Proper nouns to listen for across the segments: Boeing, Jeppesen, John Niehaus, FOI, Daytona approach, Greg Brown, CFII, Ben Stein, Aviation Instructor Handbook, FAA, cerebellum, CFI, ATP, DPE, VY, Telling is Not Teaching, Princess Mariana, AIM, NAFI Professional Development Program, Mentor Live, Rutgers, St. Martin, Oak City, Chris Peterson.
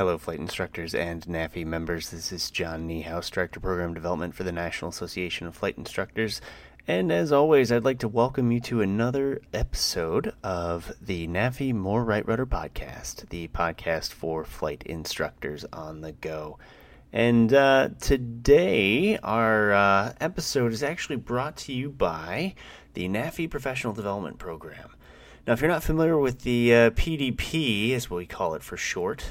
Hello, flight instructors and NAFI members. This is John Niehaus, Director of Program Development for the National Association of Flight Instructors. And as always, I'd like to welcome you to another episode of the NAFI More Right Rudder podcast, the podcast for flight instructors on the go. And today, our episode is actually brought to you by the NAFI Professional Development Program. Now, if you're not familiar with the PDP, as we call it for short,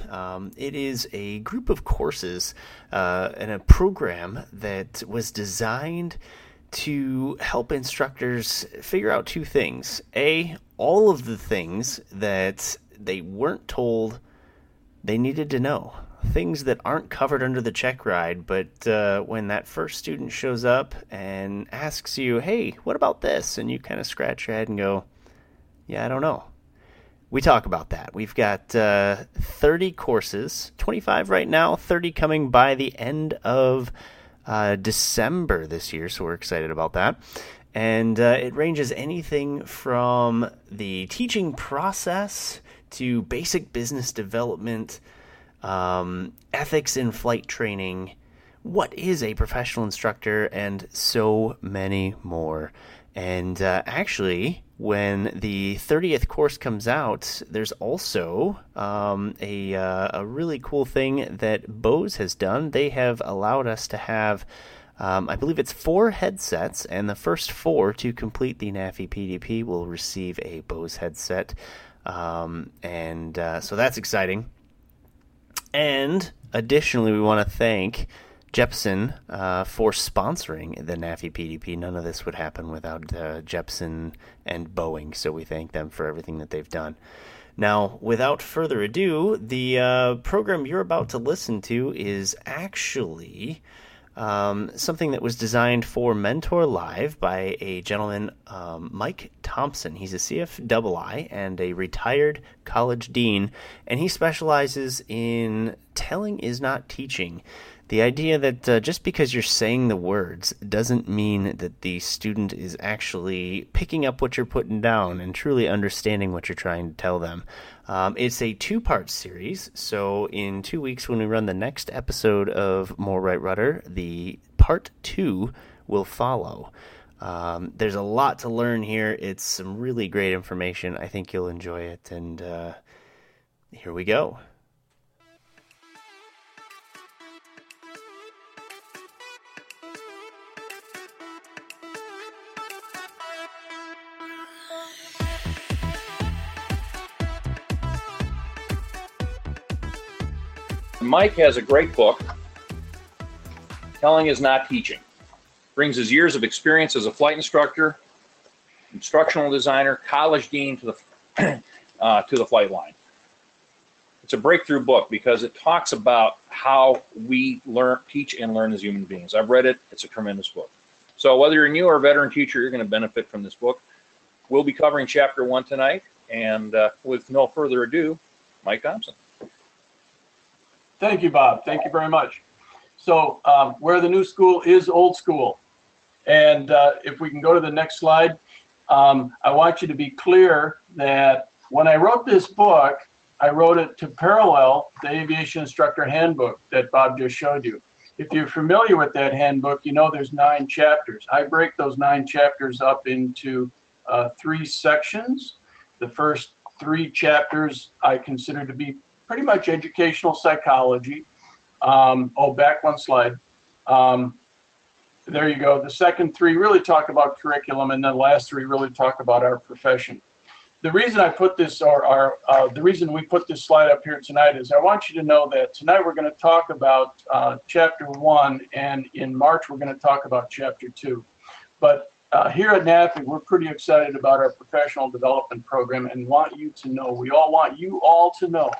it is a group of courses and a program that was designed to help instructors figure out two things. A, all of the things that they weren't told they needed to know. Things that aren't covered under the check ride, but when that first student shows up and asks you, hey, what about this? And you kind of scratch your head and go, yeah, I don't know. We talk about that. We've got 30 courses, 25 right now, 30 coming by the end of December this year, so we're excited about that. And it ranges anything from the teaching process to basic business development, ethics in flight training, what is a professional instructor, and so many more. And actually, when the 30th course comes out, there's also a really cool thing that Bose has done. They have allowed us to have, I believe it's 4 headsets, and the first 4 to complete the NAFI PDP will receive a Bose headset. So that's exciting. And additionally, we want to thank Jeppesen for sponsoring the NAFI PDP. None of this would happen without Jeppesen and Boeing, so we thank them for everything that they've done. Now, without further ado, the program you're about to listen to is actually something that was designed for Mentor Live by a gentleman, Mike Thompson. He's a CFII and a retired college dean, and he specializes in telling is not teaching. The idea that just because you're saying the words doesn't mean that the student is actually picking up what you're putting down and truly understanding what you're trying to tell them. It's a 2-part series, so in 2 weeks when we run the next episode of More Right Rudder, the part 2 will follow. There's a lot to learn here. It's some really great information. I think you'll enjoy it, and here we go. Mike has a great book, Telling is Not Teaching. Brings his years of experience as a flight instructor, instructional designer, college dean to the flight line. It's a breakthrough book because it talks about how we learn, teach and learn as human beings. I've read it. It's a tremendous book. So whether you're new or a veteran teacher, you're going to benefit from this book. We'll be covering chapter 1 tonight, and with no further ado, Mike Thompson. Thank you, Bob. Thank you very much. So where the new school is old school. And if we can go to the next slide, I want you to be clear that when I wrote this book, I wrote it to parallel the Aviation Instructor Handbook that Bob just showed you. If you're familiar with that handbook, you know there's 9 chapters. I break those 9 chapters up into 3 sections. The first 3 chapters I consider to be pretty much educational psychology. Back one slide. There you go. The second 3 really talk about curriculum, and the last 3 really talk about our profession. The reason I put this, the reason we put this slide up here tonight is I want you to know that tonight we're going to talk about chapter 1, and in March we're going to talk about chapter 2. But here at NAFI, we're pretty excited about our professional development program, and want you to know, we all want you all to know,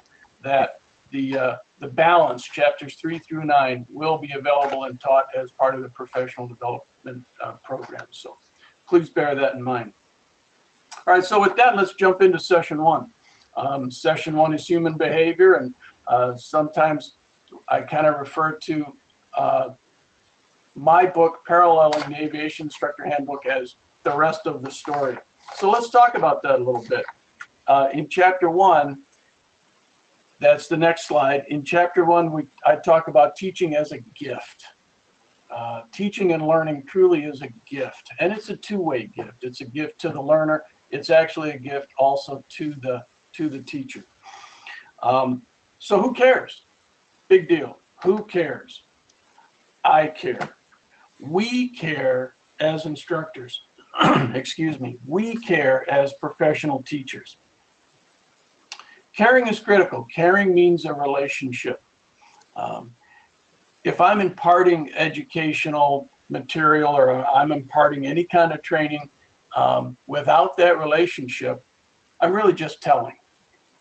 that the balance, chapters 3 through 9, will be available and taught as part of the professional development program. So please bear that in mind. All right, so with that, let's jump into session 1. Session 1 is human behavior, and sometimes I kind of refer to my book, paralleling the Aviation Instructor Handbook, as the rest of the story. So let's talk about that a little bit. In chapter 1, That's the next slide. In chapter one, I talk about teaching as a gift. Teaching and learning truly is a gift, and it's a two-way gift. It's a gift to the learner. It's actually a gift also to the teacher. So who cares? Big deal. Who cares? I care. We care as instructors. Excuse me. We care as professional teachers. Caring is critical. Caring means a relationship. If I'm imparting educational material or I'm imparting any kind of training without that relationship, I'm really just telling.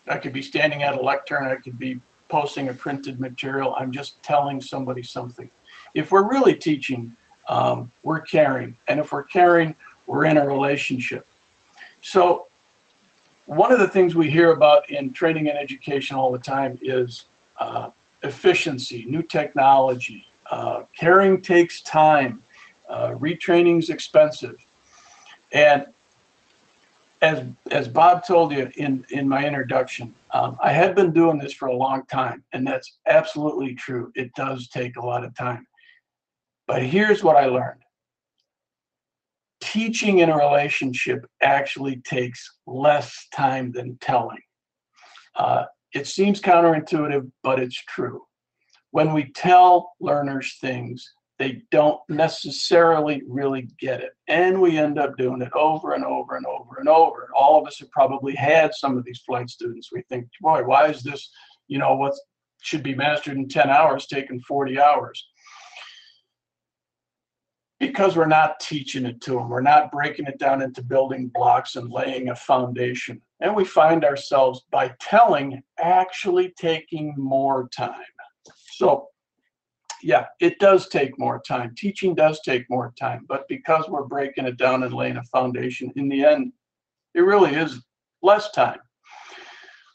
I could be standing at a lectern. I could be posting a printed material. I'm just telling somebody something. If we're really teaching, we're caring. And if we're caring, we're in a relationship. So one of the things we hear about in training and education all the time is efficiency, new technology. Caring takes time. Retraining's expensive. And as Bob told you in my introduction, I had been doing this for a long time, and that's absolutely true. It does take a lot of time. But here's what I learned. Teaching in a relationship actually takes less time than telling. It seems counterintuitive, but it's true. When we tell learners things, they don't necessarily really get it. And we end up doing it over and over and over and over. All of us have probably had some of these flight students. We think, boy, why is this, you know, what should be mastered in 10 hours taking 40 hours? Because we're not teaching it to them. We're not breaking it down into building blocks and laying a foundation. And we find ourselves, by telling, actually taking more time. So yeah, it does take more time. Teaching does take more time, but because we're breaking it down and laying a foundation, in the end, it really is less time.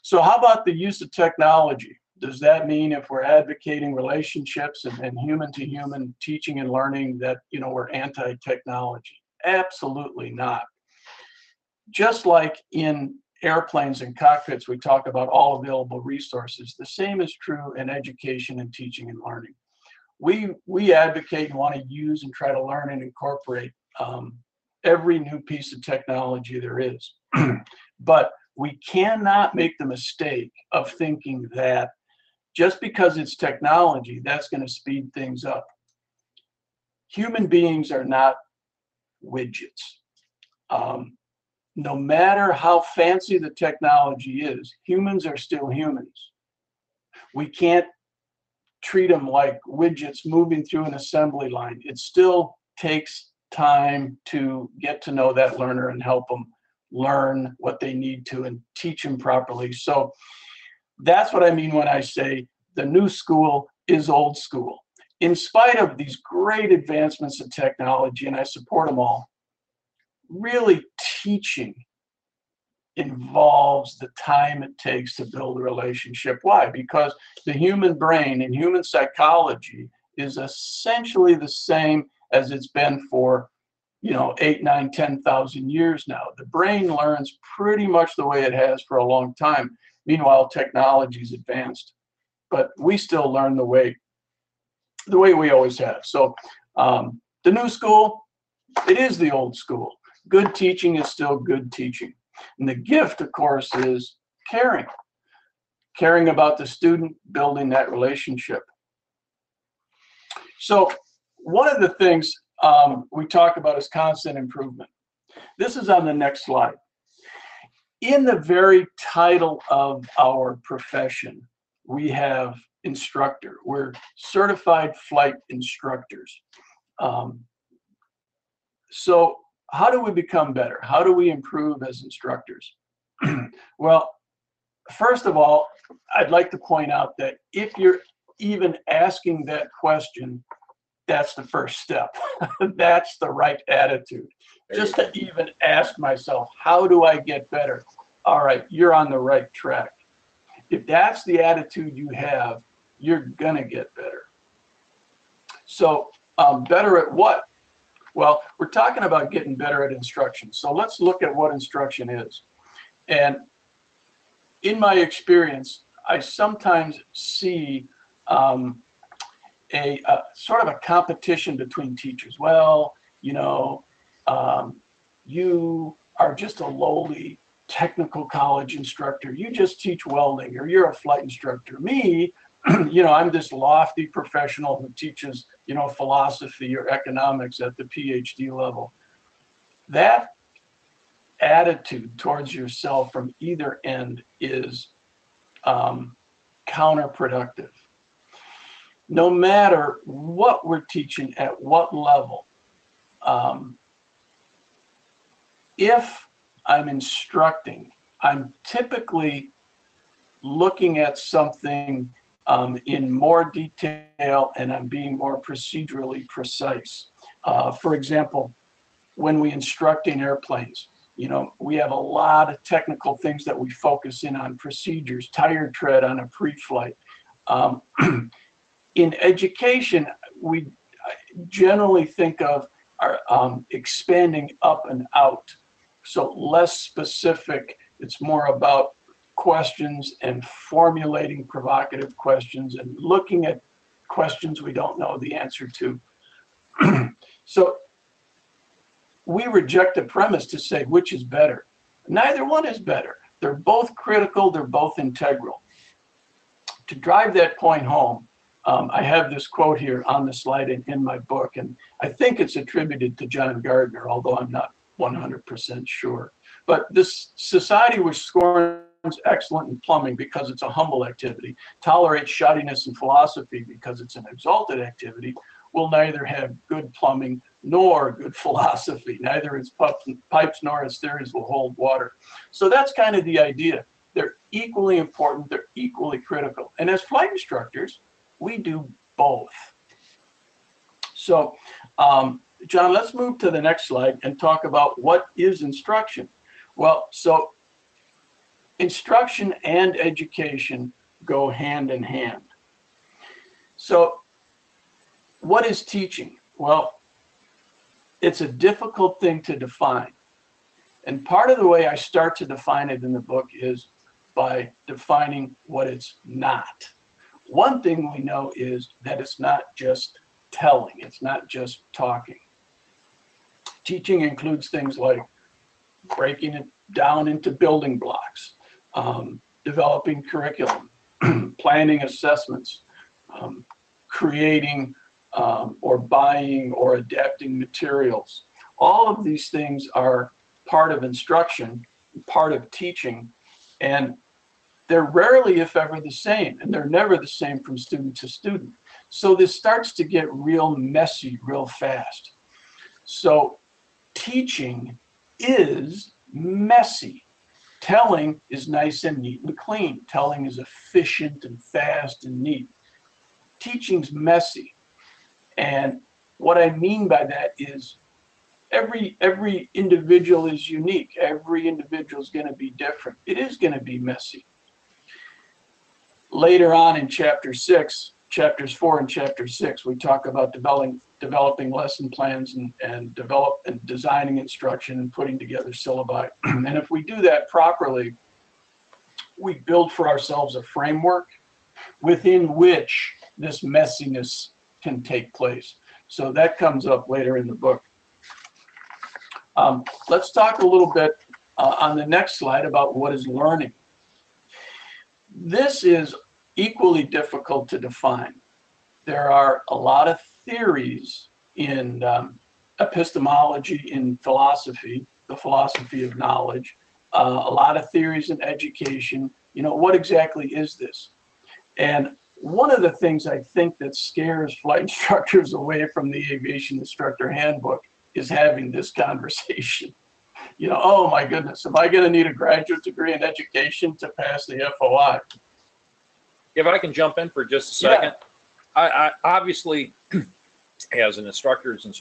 So how about the use of technology? Does that mean if we're advocating relationships and human-to-human teaching and learning that, you know, we're anti-technology? Absolutely not. Just like in airplanes and cockpits, we talk about all available resources. The same is true in education and teaching and learning. We advocate and want to use and try to learn and incorporate every new piece of technology there is. But we cannot make the mistake of thinking that just because it's technology, that's going to speed things up. Human beings are not widgets. No matter how fancy the technology is, humans are still humans. We can't treat them like widgets moving through an assembly line. It still takes time to get to know that learner and help them learn what they need to and teach them properly. So that's what I mean when I say the new school is old school. In spite of these great advancements in technology, and I support them all, really teaching involves the time it takes to build a relationship. Why? Because the human brain and human psychology is essentially the same as it's been for, you know, 8, 9, 10,000 years now. The brain learns pretty much the way it has for a long time. Meanwhile, technology's advanced, but we still learn the way we always have. So the new school, it is the old school. Good teaching is still good teaching. And the gift, of course, is caring. Caring about the student, building that relationship. So one of the things we talk about is constant improvement. This is on the next slide. In the very title of our profession, we have instructor. We're certified flight instructors. So how do we become better? How do we improve as instructors? Well, first of all, I'd like to point out that if you're even asking that question, that's the first step. That's the right attitude. Just to even ask myself, how do I get better? All right, you're on the right track. If that's the attitude you have, you're going to get better. So better at what? Well, we're talking about getting better at instruction. So let's look at what instruction is. And in my experience, I sometimes see a sort of a competition between teachers. Well, you know, you are just a lowly technical college instructor. You just teach welding, or you're a flight instructor. Me, you know, I'm this lofty professional who teaches, you know, philosophy or economics at the PhD level. That attitude towards yourself from either end is counterproductive. No matter what we're teaching at what level, if I'm instructing, I'm typically looking at something in more detail, and I'm being more procedurally precise. For example, when we instruct in airplanes, you know, we have a lot of technical things that we focus in on, procedures, tire tread on a pre-flight. In education, we generally think of our, expanding up and out. So less specific, it's more about questions and formulating provocative questions and looking at questions we don't know the answer to. So we reject the premise to say which is better. Neither one is better. They're both critical, they're both integral. To drive that point home, I have this quote here on the slide and in my book, and I think it's attributed to John Gardner, although I'm not 100% sure. But this society which scorns excellence in plumbing because it's a humble activity, tolerates shoddiness in philosophy because it's an exalted activity, will neither have good plumbing nor good philosophy. Neither its pipes nor its theories will hold water. So that's kind of the idea. They're equally important, they're equally critical. And as flight instructors, we do both. So, John, let's move to the next slide and talk about what is instruction. Well, so instruction and education go hand in hand. So what is teaching? Well, it's a difficult thing to define. And part of the way I start to define it in the book is by defining what it's not. One thing we know is that it's not just telling, it's not just talking. Teaching includes things like breaking it down into building blocks, developing curriculum, planning assessments, creating or buying or adapting materials. All of these things are part of instruction, part of teaching, and they're rarely, if ever, the same, and they're never the same from student to student. So this starts to get real messy real fast. So teaching is messy. Telling is nice and neat and clean. Telling is efficient and fast and neat. Teaching's messy. And what I mean by that is every individual is unique. Every individual is going to be different. It is going to be messy. Later on in chapters 4 and 6, we talk about developing lesson plans and designing instruction and putting together syllabi. And if we do that properly, we build for ourselves a framework within which this messiness can take place. So that comes up later in the book. Let's talk a little bit on the next slide about what is learning. This is equally difficult to define. There are a lot of theories in epistemology, in philosophy, the philosophy of knowledge, a lot of theories in education. You know, what exactly is this? And one of the things I think that scares flight instructors away from the Aviation Instructor Handbook is having this conversation. You know, oh my goodness, am I going to need a graduate degree in education to pass the FOI? If I can jump in for just a second. Yeah. I obviously, as an instructor, that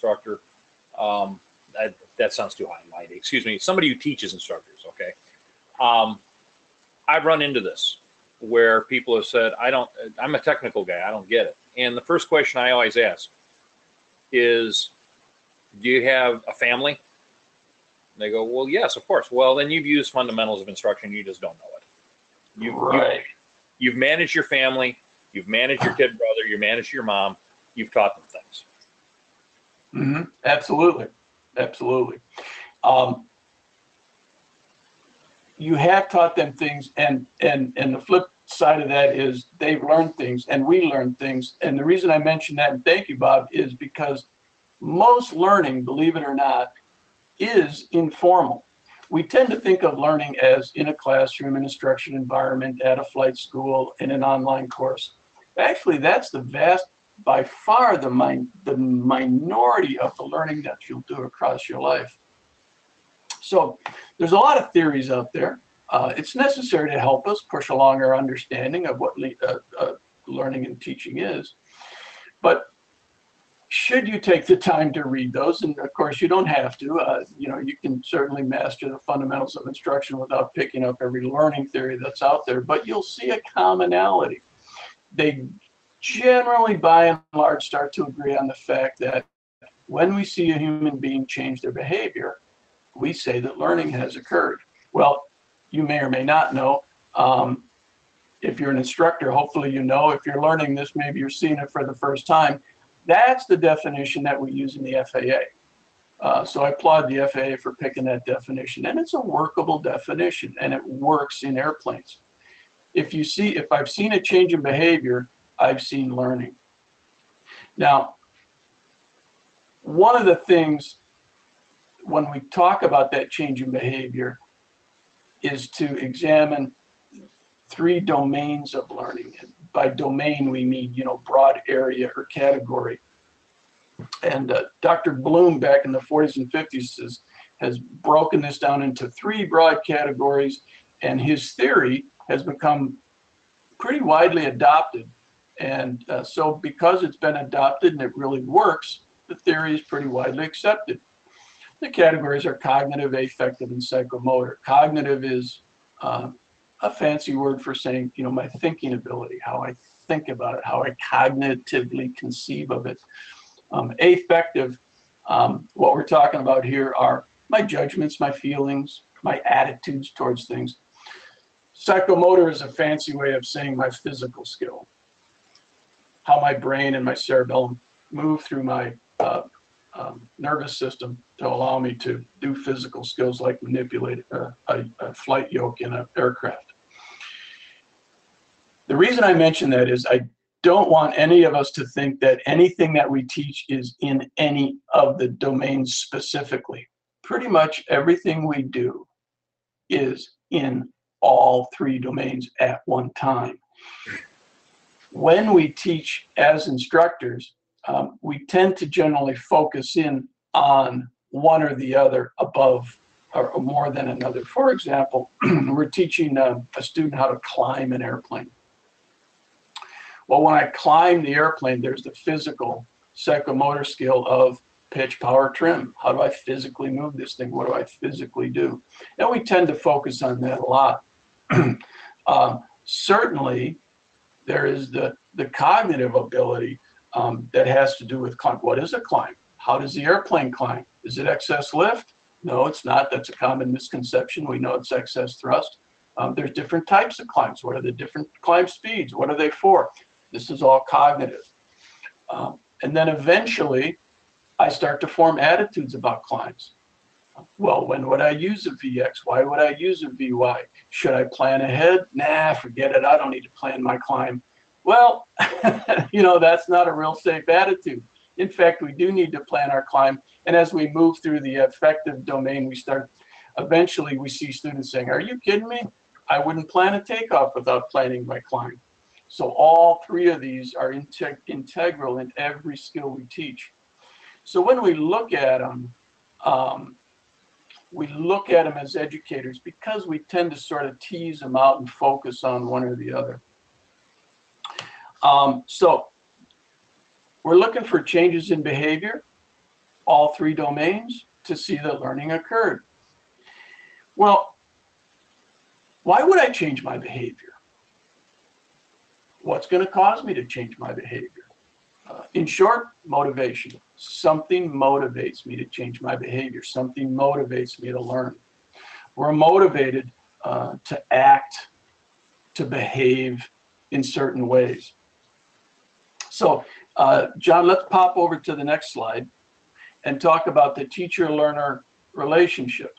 sounds too high and mighty. Excuse me, somebody who teaches instructors, okay? I've run into this where people have said, I'm a technical guy, I don't get it. And the first question I always ask is, do you have a family? And they go, well, yes, of course. Well, then you've used fundamentals of instruction, you just don't know it. Right. You've managed your family, you've managed your kid brother, you managed your mom, you've taught them things. Mm-hmm. Absolutely. Absolutely. You have taught them things, and the flip side of that is they've learned things and we learned things. And the reason I mention that, and thank you, Bob, is because most learning, believe it or not, is informal. We tend to think of learning as in a classroom, an instruction environment, at a flight school, in an online course. Actually, that's the vast, by far the minority of the learning that you'll do across your life. So there's a lot of theories out there. It's necessary to help us push along our understanding of what learning and teaching is. But should you take the time to read those, and of course you don't have to, you know, you can certainly master the fundamentals of instruction without picking up every learning theory that's out there, but you'll see a commonality. They generally, by and large, start to agree on the fact that when we see a human being change their behavior, we say that learning has occurred. Well, you may or may not know. If you're an instructor, hopefully you know. If you're learning this, maybe you're seeing it for the first time. That's the definition that we use in the FAA. So I applaud the FAA for picking that definition. And it's a workable definition, and it works in airplanes. If you see, if I've seen a change in behavior, I've seen learning. Now, one of the things when we talk about that change in behavior is to examine three domains of learning. By domain, we mean, you know, broad area or category. And Dr. Bloom back in the 40s and 50s has broken this down into three broad categories, and his theory has become pretty widely adopted. And so because it's been adopted and it really works, the theory is pretty widely accepted. The categories are cognitive, affective, and psychomotor. Cognitive is a fancy word for saying, you know, my thinking ability, how I think about it, how I cognitively conceive of it. Affective, what we're talking about here are my judgments, my feelings, my attitudes towards things. Psychomotor is a fancy way of saying my physical skill, how my brain and my cerebellum move through my nervous system to allow me to do physical skills like manipulate a flight yoke in an aircraft. The reason I mention that is I don't want any of us to think that anything that we teach is in any of the domains specifically. Pretty much everything we do is in all three domains at one time. When we teach as instructors, we tend to generally focus in on one or the other above or more than another. For example, we're teaching a student how to climb an airplane. Well, when I climb the airplane, there's the physical psychomotor skill of pitch, power, trim. How do I physically move this thing? What do I physically do? And we tend to focus on that a lot. Certainly, there is the cognitive ability that has to do with climb. What is a climb? How does the airplane climb? Is it excess lift? No, it's not. That's a common misconception. We know it's excess thrust. There's different types of climbs. What are the different climb speeds? What are they for? This is all cognitive. And then eventually, I start to form attitudes about climbs. Well, when would I use a VX? Why would I use a VY? Should I plan ahead? Nah, forget it. I don't need to plan my climb. Well, you know, that's not a real safe attitude. In fact, we do need to plan our climb. And as we move through the affective domain, we start, eventually we see students saying, are you kidding me? I wouldn't plan a takeoff without planning my climb. So all three of these are integral in every skill we teach. So when we look at them, we look at them as educators because we tend to sort of tease them out and focus on one or the other. So we're looking for changes in behavior, all three domains, to see that learning occurred. Well, why would I change my behavior? What's going to cause me to change my behavior? In short, motivation. Something motivates me to change my behavior. Something motivates me to learn. We're motivated to act, to behave, in certain ways. So John, let's pop over to the next slide and talk about the teacher-learner relationship.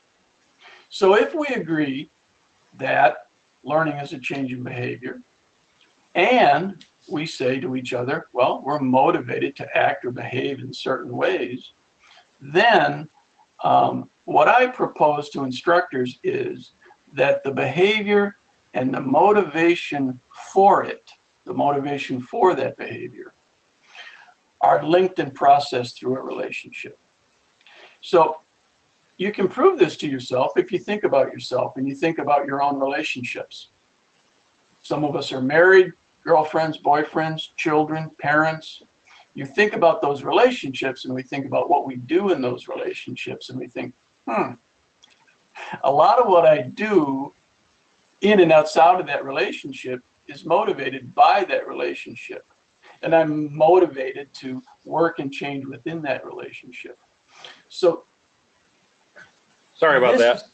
So if we agree that learning is a change in behavior, and we say to each other, well, we're motivated to act or behave in certain ways, then what I propose to instructors is that the behavior and the motivation for it, the motivation for that behavior, are linked and processed through a relationship. So you can prove this to yourself if you think about yourself and you think about your own relationships. Some of us are married, girlfriends, boyfriends, children, parents. You think about those relationships, and we think about what we do in those relationships, and we think, a lot of what I do in and outside of that relationship is motivated by that relationship, and I'm motivated to work and change within that relationship. So, sorry about that.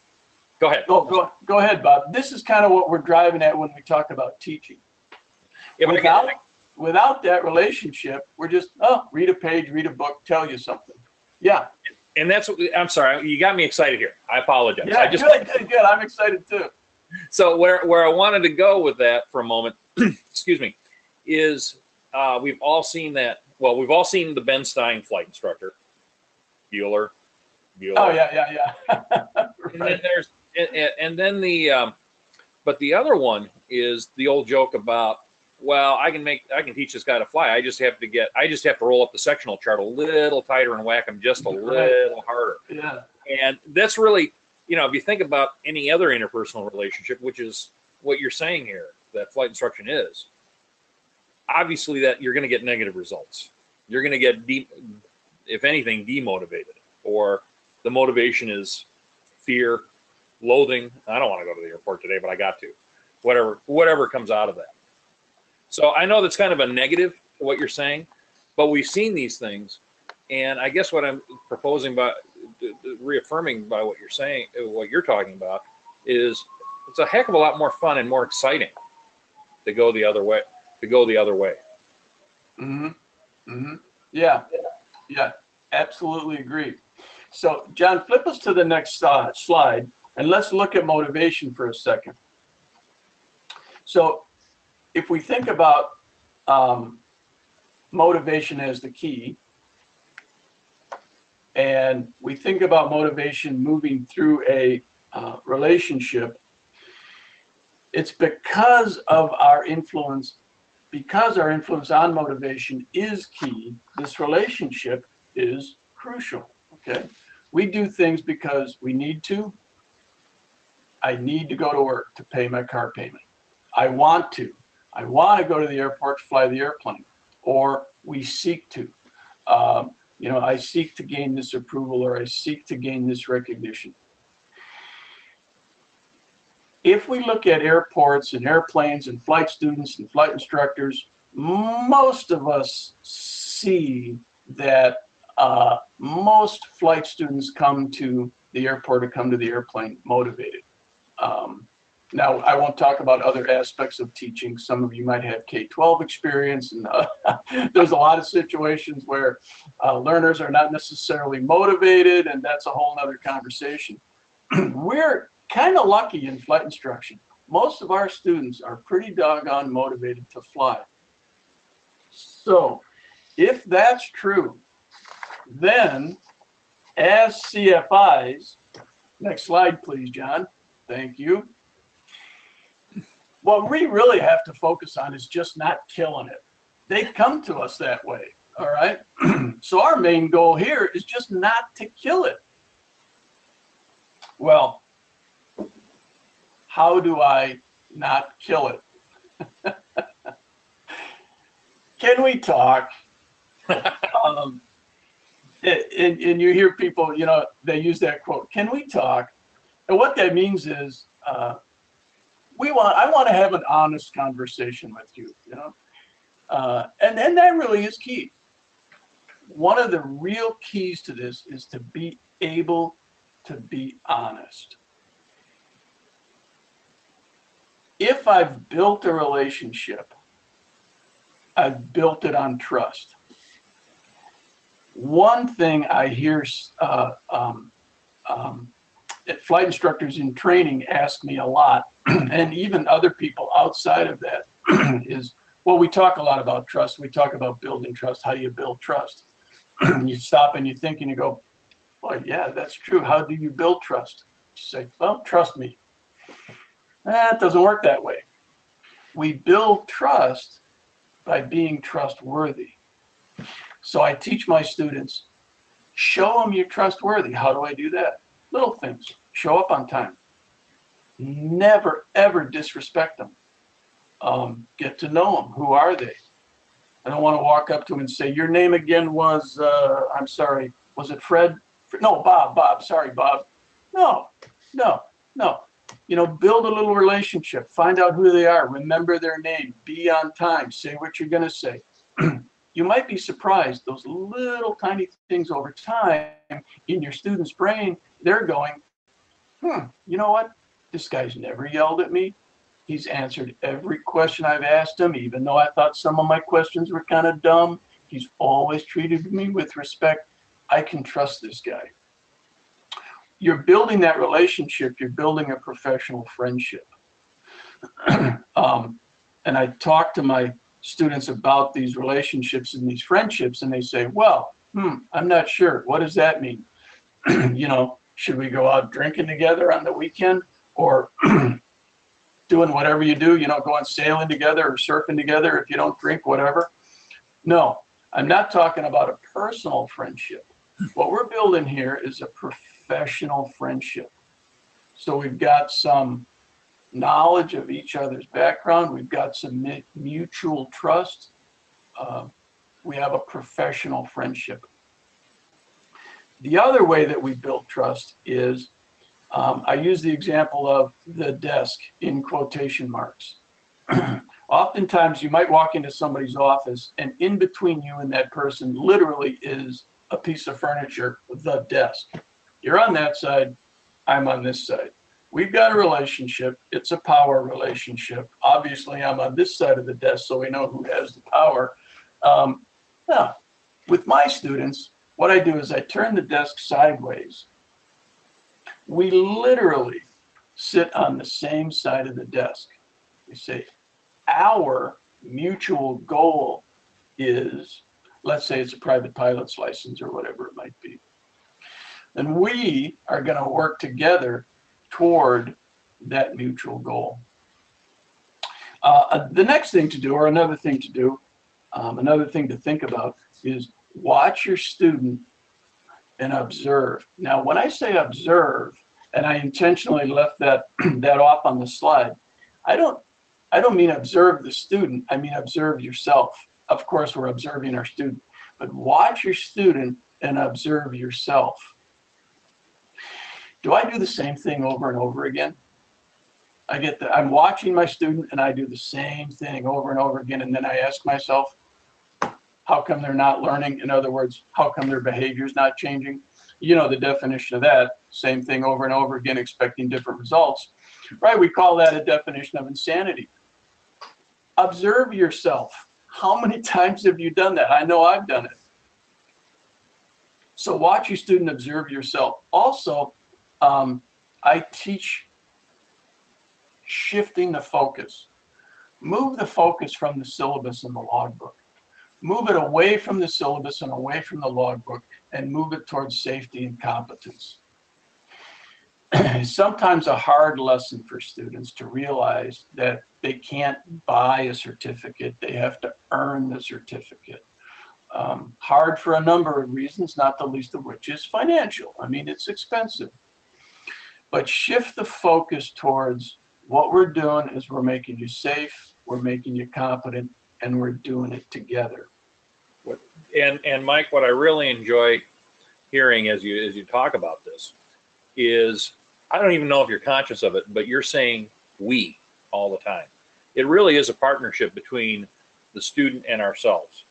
Go ahead. Go ahead, Bob. This is kind of what we're driving at when we talk about teaching. Without that relationship, we're just, read a page, read a book, tell you something. Yeah. And that's what, I'm sorry, you got me excited here. I apologize. Yeah, good. I'm excited too. So where I wanted to go with that for a moment, excuse me, is we've all seen that. Well, we've all seen the Ben Stein flight instructor, Bueller. Oh yeah. Right. And then there's, but the other one is the old joke about, well, I can teach this guy to fly. I just have to roll up the sectional chart a little tighter and whack him just a little harder. Yeah. And that's really, if you think about any other interpersonal relationship, which is what you're saying here, that flight instruction is, obviously that you're going to get negative results. You're going to get, if anything, demotivated, or the motivation is fear, loathing. I don't want to go to the airport today, but I got to. Whatever comes out of that. So I know that's kind of a negative, what you're saying, but we've seen these things. And I guess what I'm proposing by reaffirming by what you're saying, what you're talking about, is it's a heck of a lot more fun and more exciting to go the other way, Mm-hmm. Yeah, absolutely agree. So John, flip us to the next slide and let's look at motivation for a second. So if we think about motivation as the key, and we think about motivation moving through a relationship, it's because our influence on motivation is key, this relationship is crucial, okay? We do things because we need to. I need to go to work to pay my car payment. I want to go to the airport to fly the airplane, or we seek to. I seek to gain this approval, or I seek to gain this recognition. If we look at airports and airplanes and flight students and flight instructors, most of us see that most flight students come to the airport or come to the airplane motivated. Now, I won't talk about other aspects of teaching. Some of you might have K-12 experience, and there's a lot of situations where learners are not necessarily motivated, and that's a whole other conversation. We're kind of lucky in flight instruction. Most of our students are pretty doggone motivated to fly. So if that's true, then as CFIs, next slide, please, John. Thank you. What we really have to focus on is just not killing it. They come to us that way, all right? So our main goal here is just not to kill it. Well, how do I not kill it? Can we talk? And you hear people, they use that quote, can we talk? And what that means is, I want to have an honest conversation with you, and that really is key. One of the real keys to this is to be able to be honest. If I've built a relationship I've built it on trust. One thing I hear flight instructors in training ask me a lot, and even other people outside of that, is, well, we talk a lot about trust. We talk about building trust. How do you build trust? You stop and you think and you go, well, yeah, that's true. How do you build trust? You say, well, trust me. That doesn't work that way. We build trust by being trustworthy. So I teach my students, show them you're trustworthy. How do I do that? Little things. Show up on time. Never, ever disrespect them. Get to know them. Who are they? I don't want to walk up to them and say, your name again was, I'm sorry, was it Fred? No, Bob, sorry, Bob. No. You know, build a little relationship. Find out who they are. Remember their name. Be on time. Say what you're going to say. You might be surprised. Those little tiny things over time in your student's brain, they're going, you know what? This guy's never yelled at me. He's answered every question I've asked him, even though I thought some of my questions were kind of dumb. He's always treated me with respect. I can trust this guy. You're building that relationship. You're building a professional friendship. And I talk to my students about these relationships and these friendships, and they say, well, I'm not sure. What does that mean? You know, should we go out drinking together on the weekend, or doing whatever you do, you know, going sailing together or surfing together if you don't drink, whatever? No, I'm not talking about a personal friendship. What we're building here is a professional friendship. So we've got some knowledge of each other's background. We've got some mutual trust. We have a professional friendship. The other way that we build trust is, I use the example of the desk in quotation marks. Oftentimes you might walk into somebody's office, and in between you and that person literally is a piece of furniture, the desk. You're on that side, I'm on this side. We've got a relationship. It's a power relationship. Obviously, I'm on this side of the desk, so we know who has the power. Now, with my students, what I do is I turn the desk sideways. We literally sit on the same side of the desk. We say, our mutual goal is, let's say it's a private pilot's license or whatever it might be. And we are going to work together toward that mutual goal. The next thing to do, or another thing to do, another thing to think about, is watch your student and observe. Now, when I say observe, and I intentionally left that off on the slide, I don't mean observe the student. I mean observe yourself. Of course, we're observing our student, but watch your student and observe yourself. Do I do the same thing over and over again? I get that I'm watching my student and I do the same thing over and over again. And then I ask myself, how come they're not learning? In other words, how come their behavior is not changing? You know the definition of that, same thing over and over again, expecting different results, right? We call that a definition of insanity. Observe yourself. How many times have you done that? I know I've done it. So watch your student, observe yourself. Also, I teach shifting the focus. Move the focus from the syllabus and the logbook. Move it away from the syllabus and away from the logbook, and move it towards safety and competence. Sometimes a hard lesson for students to realize that they can't buy a certificate. They have to earn the certificate. Hard for a number of reasons, not the least of which is financial. I mean, it's expensive. But shift the focus towards what we're doing is we're making you safe, we're making you competent, and we're doing it together. And Mike, what I really enjoy hearing as you talk about this is, I don't even know if you're conscious of it, but you're saying we all the time. It really is a partnership between the student and ourselves.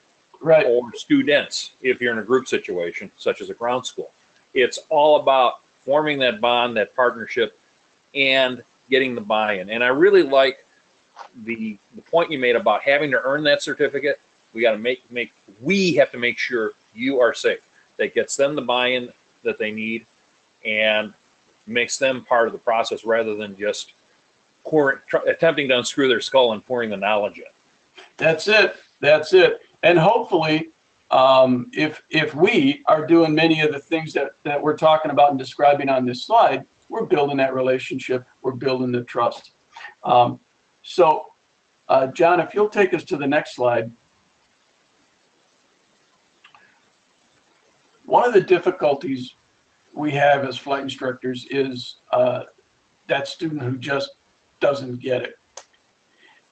Right. Or students, if you're in a group situation, such as a ground school. It's all about forming that bond, that partnership, and getting the buy-in. And I really like the point you made about having to earn that certificate We got to make sure you are safe. That gets them the buy-in that they need and makes them part of the process rather than just attempting to unscrew their skull and pouring the knowledge in. That's it. That's it. And hopefully, if we are doing many of the things that we're talking about and describing on this slide, we're building that relationship. We're building the trust. So, John, if you'll take us to the next slide. One of the difficulties we have as flight instructors is that student who just doesn't get it.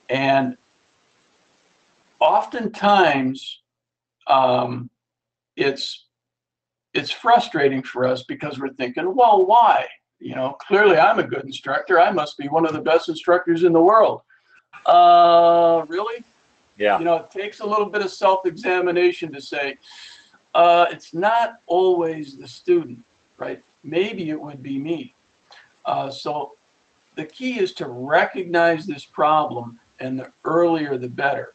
And oftentimes it's frustrating for us because we're thinking, well, why? You know, clearly I'm a good instructor. I must be one of the best instructors in the world. Really? Yeah. You know, it takes a little bit of self-examination to say, it's not always the student, right? Maybe it would be me. So the key is to recognize this problem, and the earlier the better.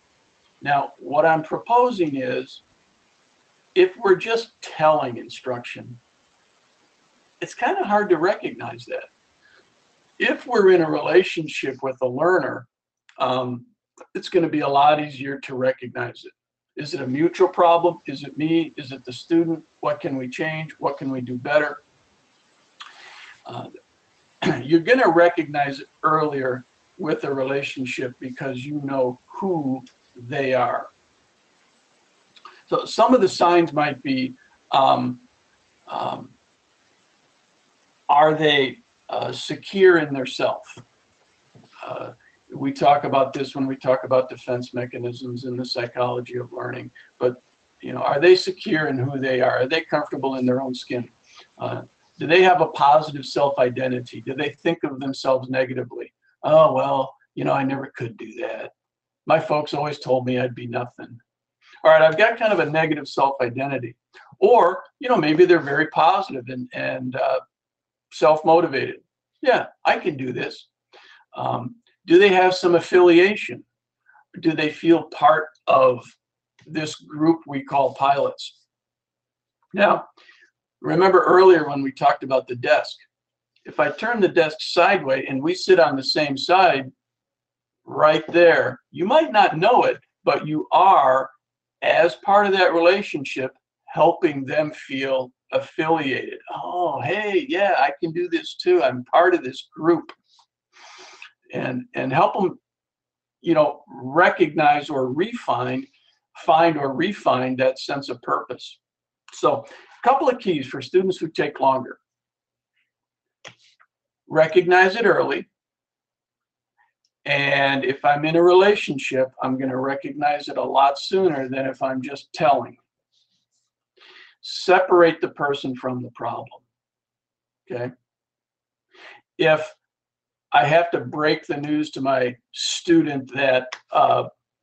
Now, what I'm proposing is, if we're just telling instruction, it's kind of hard to recognize that. If we're in a relationship with a learner, it's going to be a lot easier to recognize it. Is it a mutual problem? Is it me? Is it the student? What can we change? What can we do better? You're going to recognize it earlier with a relationship because you know who they are. So some of the signs might be, are they secure in their self? We talk about this when we talk about defense mechanisms in the psychology of learning, but you know, are they secure in who they are? Are they comfortable in their own skin? Do they have a positive self-identity? Do they think of themselves negatively? Oh, well, you know, I never could do that. My folks always told me I'd be nothing. All right, I've got kind of a negative self-identity. Or, you know, maybe they're very positive and self-motivated. Yeah, I can do this. Do they have some affiliation? Do they feel part of this group we call pilots? Now, remember earlier when we talked about the desk. If I turn the desk sideways and we sit on the same side right there, you might not know it, but you are, as part of that relationship, helping them feel affiliated. Oh, hey, yeah, I can do this too. I'm part of this group. And help them, you know, recognize or find or refine that sense of purpose. So a couple of keys for students who take longer. Recognize it early. And if I'm in a relationship, I'm going to recognize it a lot sooner than if I'm just telling. Separate the person from the problem. Okay? If I have to break the news to my student that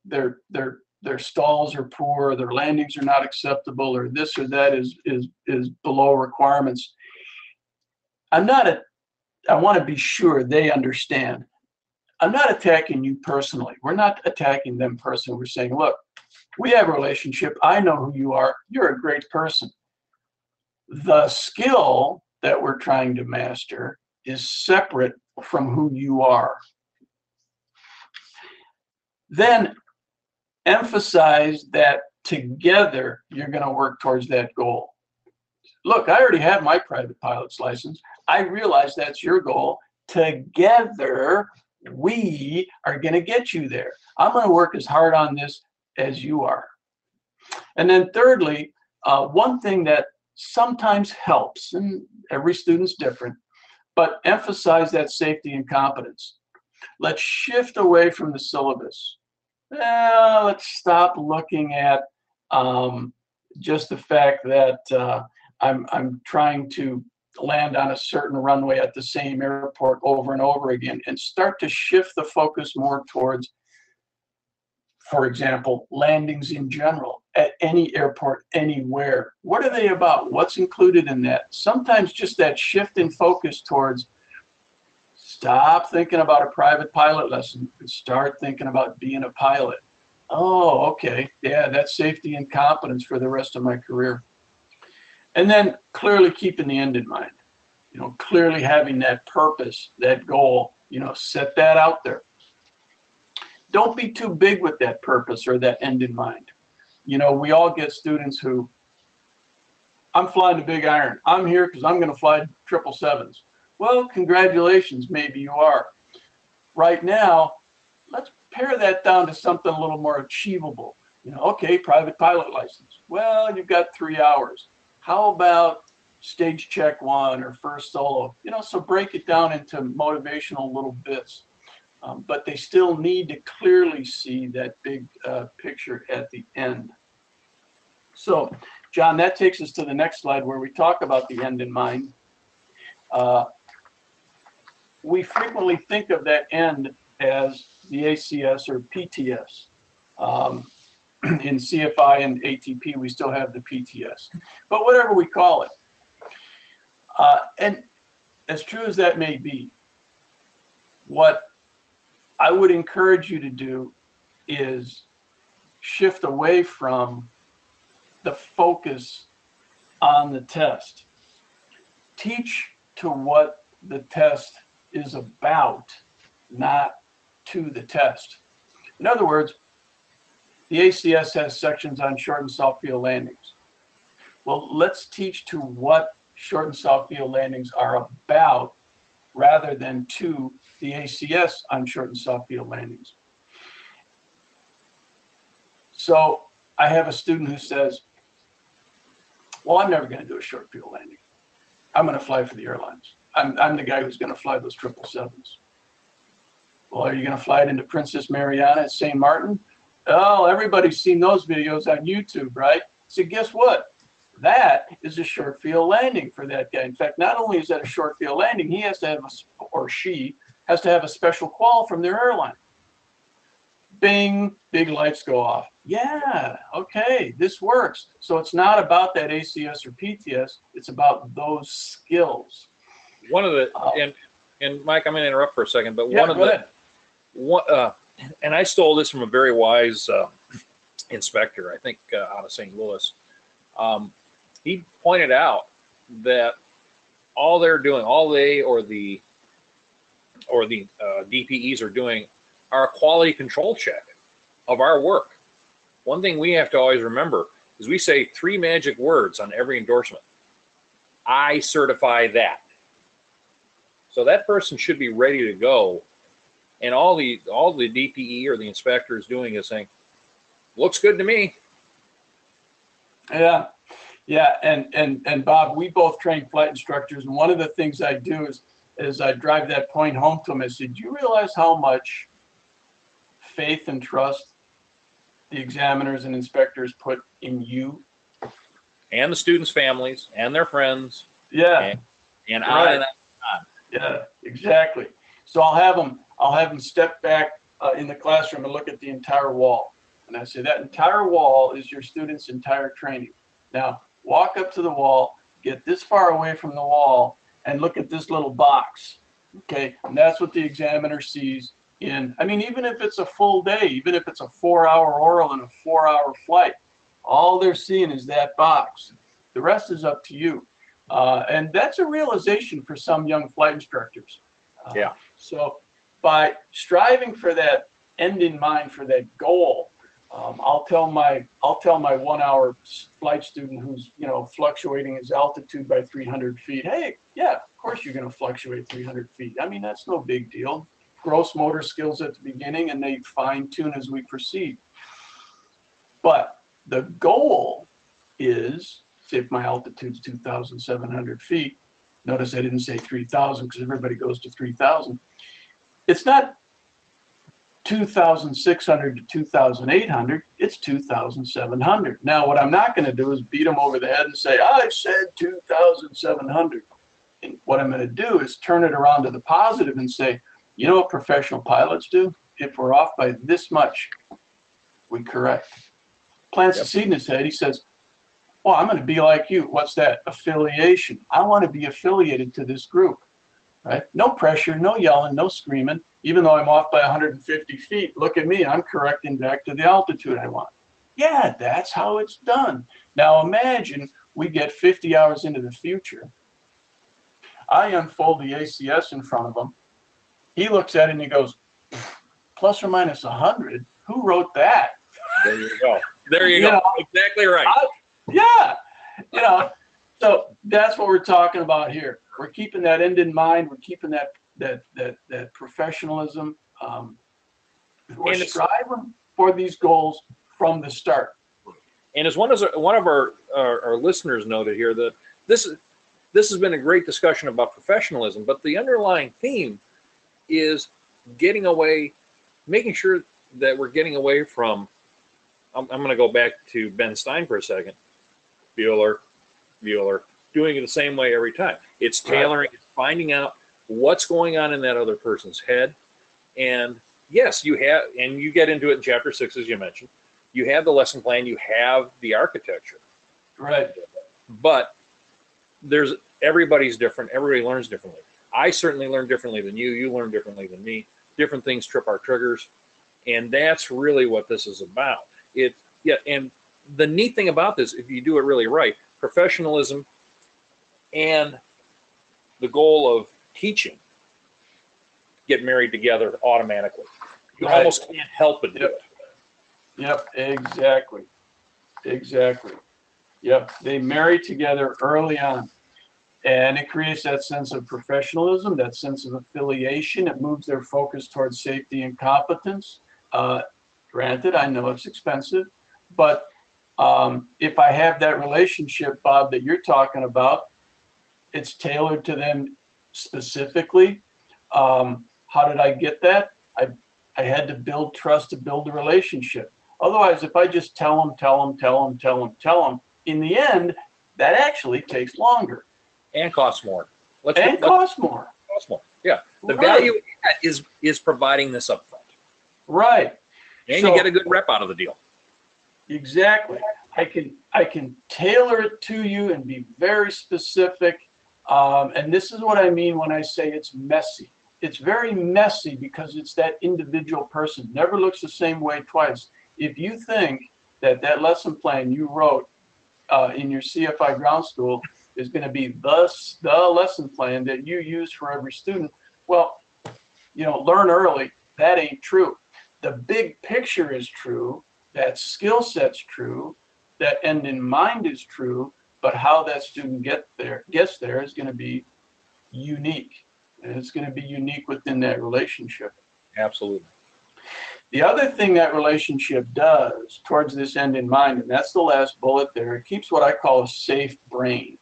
their stalls are poor, their landings are not acceptable, or this or that is below requirements. I want to be sure they understand. I'm not attacking you personally. We're not attacking them personally. We're saying, look, we have a relationship. I know who you are. You're a great person. The skill that we're trying to master is separate from who you are. Then emphasize that together you're going to work towards that goal. Look, I already have my private pilot's license. I realize that's your goal. Together we are going to get you there. I'm going to work as hard on this as you are. And then thirdly, one thing that sometimes helps, and every student's different, but emphasize that safety and competence. Let's shift away from the syllabus. Let's stop looking at just the fact that I'm trying to land on a certain runway at the same airport over and over again, and start to shift the focus more towards, for example, landings in general at any airport, anywhere. What are they about? What's included in that? Sometimes just that shift in focus towards stop thinking about a private pilot lesson and start thinking about being a pilot. Oh, okay. Yeah, that's safety and competence for the rest of my career. And then clearly keeping the end in mind, you know, clearly having that purpose, that goal, you know, set that out there. Don't be too big with that purpose or that end in mind. You know, we all get students who, I'm flying the big iron. I'm here because I'm going to fly 777s. Well, congratulations, maybe you are. Right now, let's pare that down to something a little more achievable. You know, okay, private pilot license. Well, you've got 3 hours. How about stage check one or first solo? You know, so break it down into motivational little bits. But they still need to clearly see that big picture at the end. So, John, that takes us to the next slide where we talk about the end in mind. We frequently think of that end as the ACS or PTS. In CFI and ATP, we still have the PTS. But whatever we call it, and as true as that may be, what I would encourage you to do is shift away from the focus on the test. Teach to what the test is about, not to the test. In other words, the ACS has sections on short and soft field landings. Well, let's teach to what short and soft field landings are about, rather than to the ACS on short and soft field landings. So I have a student who says, well, I'm never going to do a short field landing. I'm going to fly for the airlines. I'm the guy who's going to fly those 777s. Well, are you going to fly it into Princess Mariana at St. Martin? Oh, everybody's seen those videos on YouTube, right? So guess what? That is a short field landing for that guy. In fact, not only is that a short field landing, he has to have a, or she has to have a special qual from their airline. Bing, big lights go off. Yeah, okay, this works. So it's not about that ACS or PTS, it's about those skills. One of the, and Mike, I'm going to interrupt for a second, but yeah, and I stole this from a very wise instructor, I think, out of St. Louis. He pointed out that all they're doing, all they or the DPEs are doing are a quality control check of our work. One thing we have to always remember is we say 3 magic words on every endorsement. I certify that. So that person should be ready to go. And all the DPE or the inspector is doing is saying, looks good to me. Yeah. Yeah. And Bob, we both train flight instructors. And one of the things I do is I drive that point home to them. I said, do you realize how much faith and trust the examiners and inspectors put in you? And the students' families and their friends. Yeah. And right. On and on. Yeah, exactly. So I'll have them step back in the classroom and look at the entire wall. And I say, that entire wall is your student's entire training. Now, walk up to the wall, get this far away from the wall, and look at this little box. Okay, and that's what the examiner sees in, I mean, even if it's a full day, even if it's a 4-hour oral and a 4-hour flight, all they're seeing is that box. The rest is up to you. And that's a realization for some young flight instructors. Yeah. So by striving for that end in mind, for that goal, I'll tell my 1-hour flight student who's, you know, fluctuating his altitude by 300 feet, hey, yeah, of course you're going to fluctuate 300 feet. I mean, that's no big deal. Gross motor skills at the beginning, and they fine tune as we proceed. But the goal is, if my altitude's 2,700 feet, notice I didn't say 3,000 because everybody goes to 3,000. It's not 2,600 to 2,800, it's 2,700. Now, what I'm not going to do is beat them over the head and say, I said 2,700. And what I'm going to do is turn it around to the positive and say, you know what professional pilots do? If we're off by this much, we correct. Plants a seed in his head. He says, well, I'm going to be like you. What's that? Affiliation. I want to be affiliated to this group. Right? No pressure, no yelling, no screaming. even though I'm off by 150 feet, look at me, I'm correcting back to the altitude I want. Yeah, that's how it's done. Now imagine we get 50 hours into the future. I unfold the ACS in front of him. He looks at it and he goes, plus or minus 100? Who wrote that? There you go. There you, go. Know, exactly right. You know, so that's what we're talking about here. We're keeping that end in mind. We're keeping that professionalism. We're striving for these goals from the start. And as one of our listeners noted here, that this has been a great discussion about professionalism, but the underlying theme is getting away, making sure that we're getting away from. I'm going to go back to Ben Stein for a second. Bueller, doing it the same way every time. It's tailoring, it's finding out what's going on in that other person's head. And yes, you have, and you get into it in chapter 6, as you mentioned, you have the lesson plan, you have the architecture. Right. But everybody's different. Everybody learns differently. I certainly learn differently than you. You learn differently than me. Different things trip our triggers. And that's really what this is about. And the neat thing about this, if you do it really right, professionalism and the goal of teaching get married together automatically. You almost can't help but do it. Yep, exactly. Exactly. Yep, they marry together early on. And it creates that sense of professionalism, that sense of affiliation. It moves their focus towards safety and competence. Granted, I know it's expensive, but if I have that relationship, Bob, that you're talking about, it's tailored to them specifically. How did I get that? I had to build trust to build a relationship. Otherwise, if I just tell them, in the end, that actually takes longer. And costs more. Yeah. The value of that is providing this up front. Right. And so, you get a good rep out of the deal. Exactly. I can tailor it to you and be very specific. And this is what I mean when I say it's messy. It's very messy because it's that individual person. Never looks the same way twice. If you think that lesson plan you wrote in your CFI ground school is going to be the lesson plan that you use for every student, well, you know, learn early. That ain't true. The big picture is true. That skill set's true. That end in mind is true. But how that student gets there is going to be unique. And it's going to be unique within that relationship. Absolutely. The other thing that relationship does towards this end in mind, and that's the last bullet there, it keeps what I call a safe brain.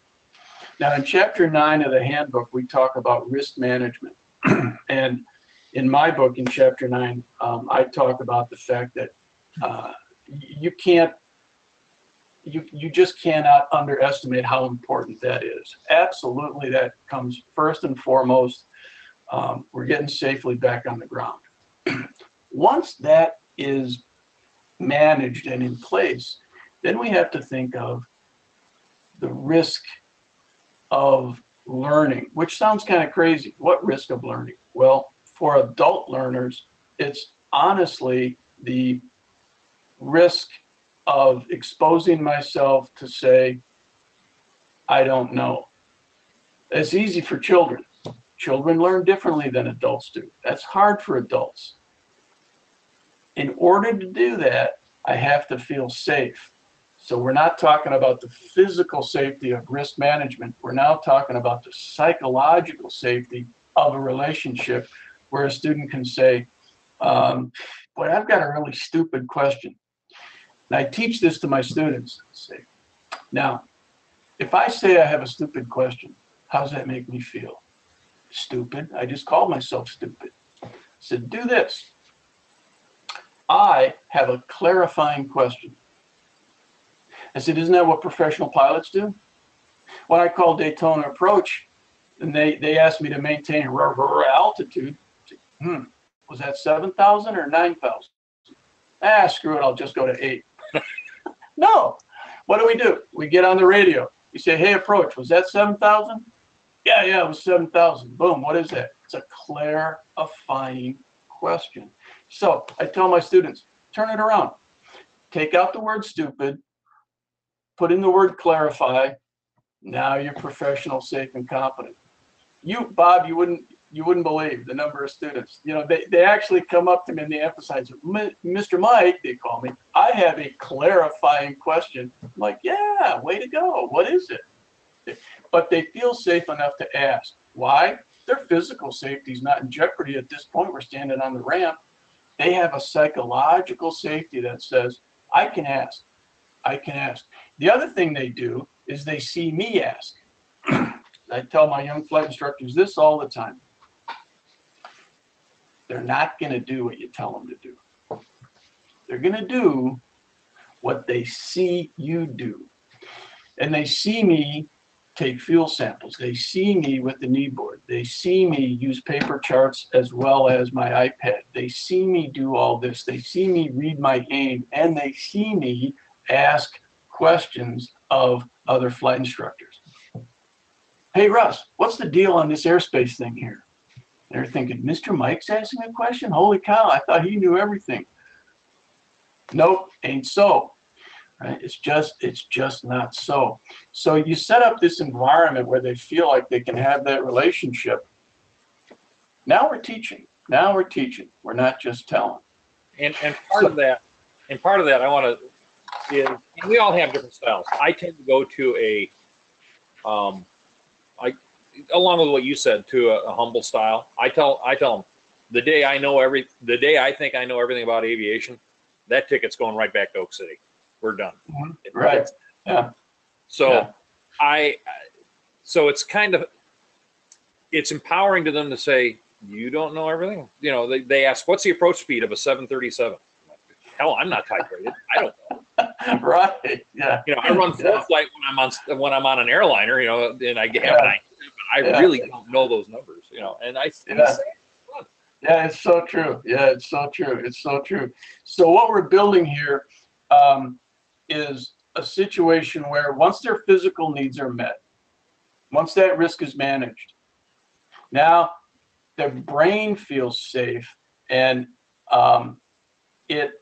Now, in Chapter 9 of the handbook, we talk about risk management. And in my book, in Chapter 9, I talk about the fact that you just cannot underestimate how important that is. Absolutely, that comes first and foremost. We're getting safely back on the ground. Once that is managed and in place, then we have to think of the risk of learning, which sounds kind of crazy. What risk of learning? Well, for adult learners, it's honestly the risk of exposing myself to say, I don't know. It's easy for children. Children learn differently than adults do. That's hard for adults. In order to do that, I have to feel safe. So we're not talking about the physical safety of risk management. We're now talking about the psychological safety of a relationship where a student can say, boy, I've got a really stupid question. And I teach this to my students. Say, now, if I say I have a stupid question, how does that make me feel? Stupid. I just called myself stupid. I said, do this. I have a clarifying question. I said, isn't that what professional pilots do? When I called Daytona approach, and they asked me to maintain altitude, I said, was that 7,000 or 9,000? Screw it, I'll just go to 8. No. What do? We get on the radio. You say, hey, approach, was that 7,000? Yeah, it was 7,000. Boom, what is that? It's a clarifying question. So I tell my students, turn it around. Take out the word stupid, put in the word clarify. Now you're professional, safe, and competent. You, Bob, you wouldn't believe the number of students. You know, they actually come up to me and they emphasize, Mr. Mike, they call me, I have a clarifying question. I'm like, yeah, way to go. What is it? But they feel safe enough to ask. Why? Their physical safety is not in jeopardy at this point. We're standing on the ramp. They have a psychological safety that says, I can ask. I can ask. The other thing they do is they see me ask. I tell my young flight instructors this all the time. They're not going to do what you tell them to do. They're going to do what they see you do. And they see me take fuel samples. They see me with the knee board. They see me use paper charts as well as my iPad. They see me do all this. They see me read my aim, and they see me ask questions of other flight instructors. Hey, Russ, what's the deal on this airspace thing here? They're thinking, Mr. Mike's asking a question? Holy cow, I thought he knew everything. Nope, ain't so. Right? It's just not so. So you set up this environment where they feel like they can have that relationship. Now we're teaching. Now we're teaching. We're not just telling. And part of that I want to is, and we all have different styles. I tend to go to a along with what you said, to a humble style. I tell them, the day I think I know everything about aviation, that ticket's going right back to Oak City. We're done. Mm-hmm. Right. Yeah. So yeah. So it's kind of, it's empowering to them to say, you don't know everything. You know, they ask, what's the approach speed of a 737? Hell, I'm not type rated. I don't know. Right. Yeah. You know, I run full flight when I'm on an airliner, you know, and I have an idea, but I really don't know those numbers, you know, and I say, yeah, it's so true. Yeah, it's so true. It's so true. So what we're building here is a situation where once their physical needs are met, once that risk is managed, now their brain feels safe, and it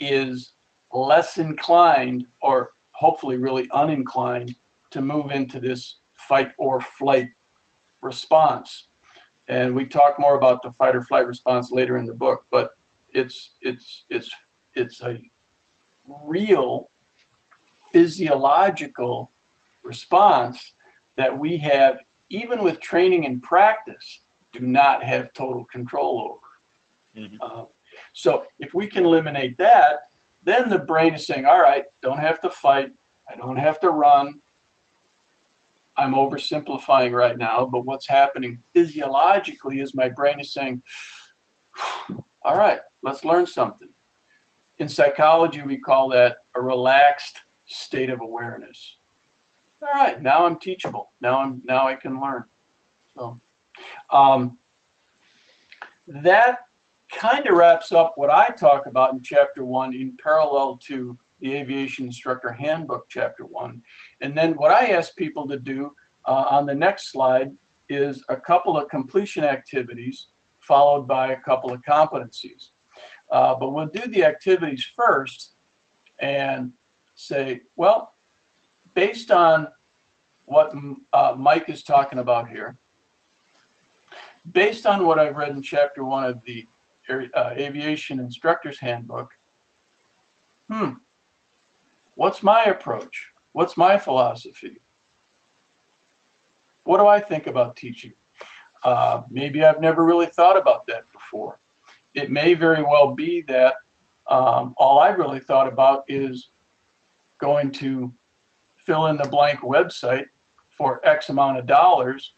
is less inclined, or hopefully really uninclined, to move into this fight or flight response. And we talk more about the fight or flight response later in the book, but it's a real physiological response that we have, even with training and practice, do not have total control over. Mm-hmm. So if we can eliminate that, then the brain is saying, all right, don't have to fight. I don't have to run. I'm oversimplifying right now, but what's happening physiologically is my brain is saying, all right, let's learn something. In psychology, we call that a relaxed state of awareness. All right, now I'm teachable. Now I can learn. So that kind of wraps up what I talk about in Chapter 1 in parallel to the Aviation Instructor Handbook, Chapter 1. And then what I ask people to do on the next slide is a couple of completion activities followed by a couple of competencies. But we'll do the activities first and say, well, based on what Mike is talking about here, based on what I've read in Chapter 1 of the Aviation Instructor's Handbook, what's my approach? What's my philosophy? What do I think about teaching? Maybe I've never really thought about that before. It may very well be that all I've really thought about is going to fill in the blank website for X amount of dollars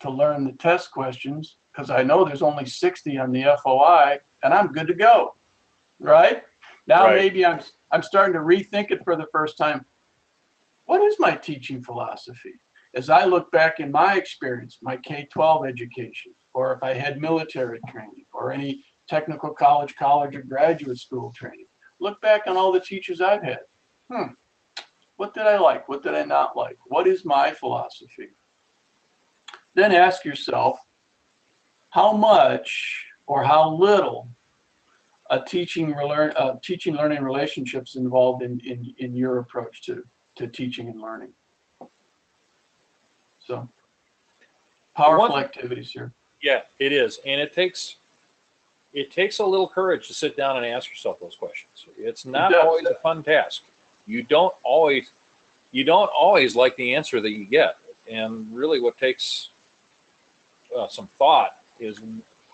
to learn the test questions, because I know there's only 60 on the FOI and I'm good to go, right? Now maybe I'm starting to rethink it for the first time. What is my teaching philosophy? As I look back in my experience, my K-12 education, or if I had military training or any technical college or graduate school training, look back on all the teachers I've had. What did I like? What did I not like? What is my philosophy? Then ask yourself, how much or how little a teaching-learning relationship's involved in your approach to teaching and learning. So powerful activities here. Yeah, it is. And it takes a little courage to sit down and ask yourself those questions. It's not always a fun task. You don't always like the answer that you get. And really what takes some thought is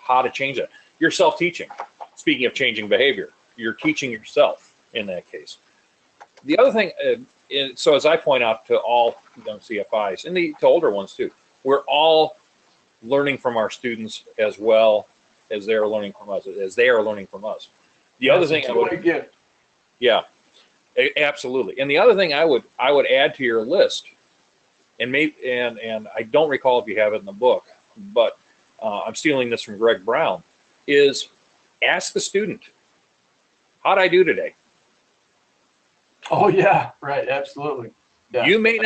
how to change it. You're self-teaching. Speaking of changing behavior, you're teaching yourself in that case. The other thing, so as I point out to all CFIs and to older ones too, we're all learning from our students as well as they're learning from us, as they are learning from us. The other thing I would get. Yeah, absolutely. And the other thing I would add to your list, and maybe and I don't recall if you have it in the book, but I'm stealing this from Greg Brown, is ask the student, how'd I do today? Oh yeah, right, absolutely. Yeah, you may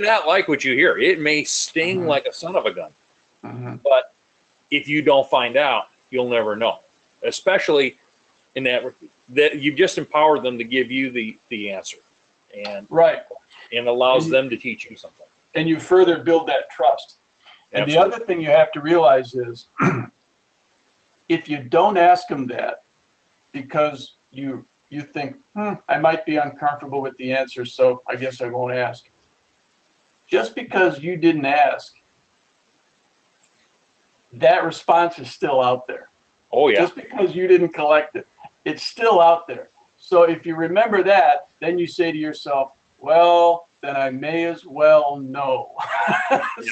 not like what you hear. It may sting like a son of a gun. But if you don't find out, you'll never know. Especially in that you've just empowered them to give you the answer, and allows them to teach you something. And you further build that trust. And the other thing you have to realize is, if you don't ask them that, because you think, I might be uncomfortable with the answer, so I guess I won't ask. Just because you didn't ask, that response is still out there. Oh yeah. Just because you didn't collect it, it's still out there. So if you remember that, then you say to yourself, well, then I may as well know.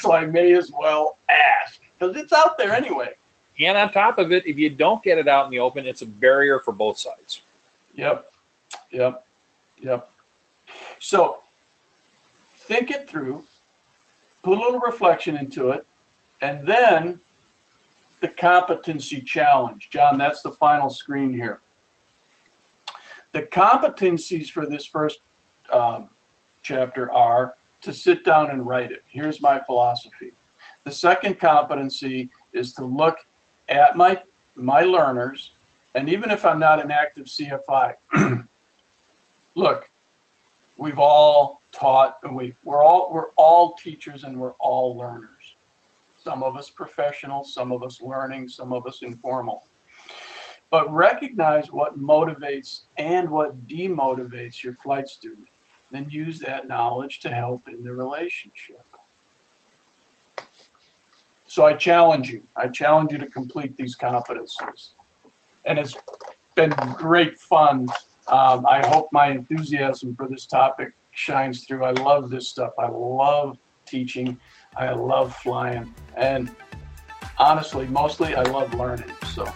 So I may as well ask, because it's out there anyway. And on top of it, if you don't get it out in the open, it's a barrier for both sides. Yep. So think it through, put a little reflection into it, and then the competency challenge. John, that's the final screen here. The competencies for this first chapter are to sit down and write it. Here's my philosophy. The second competency is to look at my learners, and even if I'm not an active CFI, look, we've all taught, and we're all teachers, and we're all learners. Some of us professional, some of us learning, some of us informal. But recognize what motivates and what demotivates your flight student, then use that knowledge to help in the relationship. So I challenge you to complete these competencies. And it's been great fun. I hope my enthusiasm for this topic shines through. I love this stuff. I love teaching. I love flying, and honestly, mostly I love learning, so.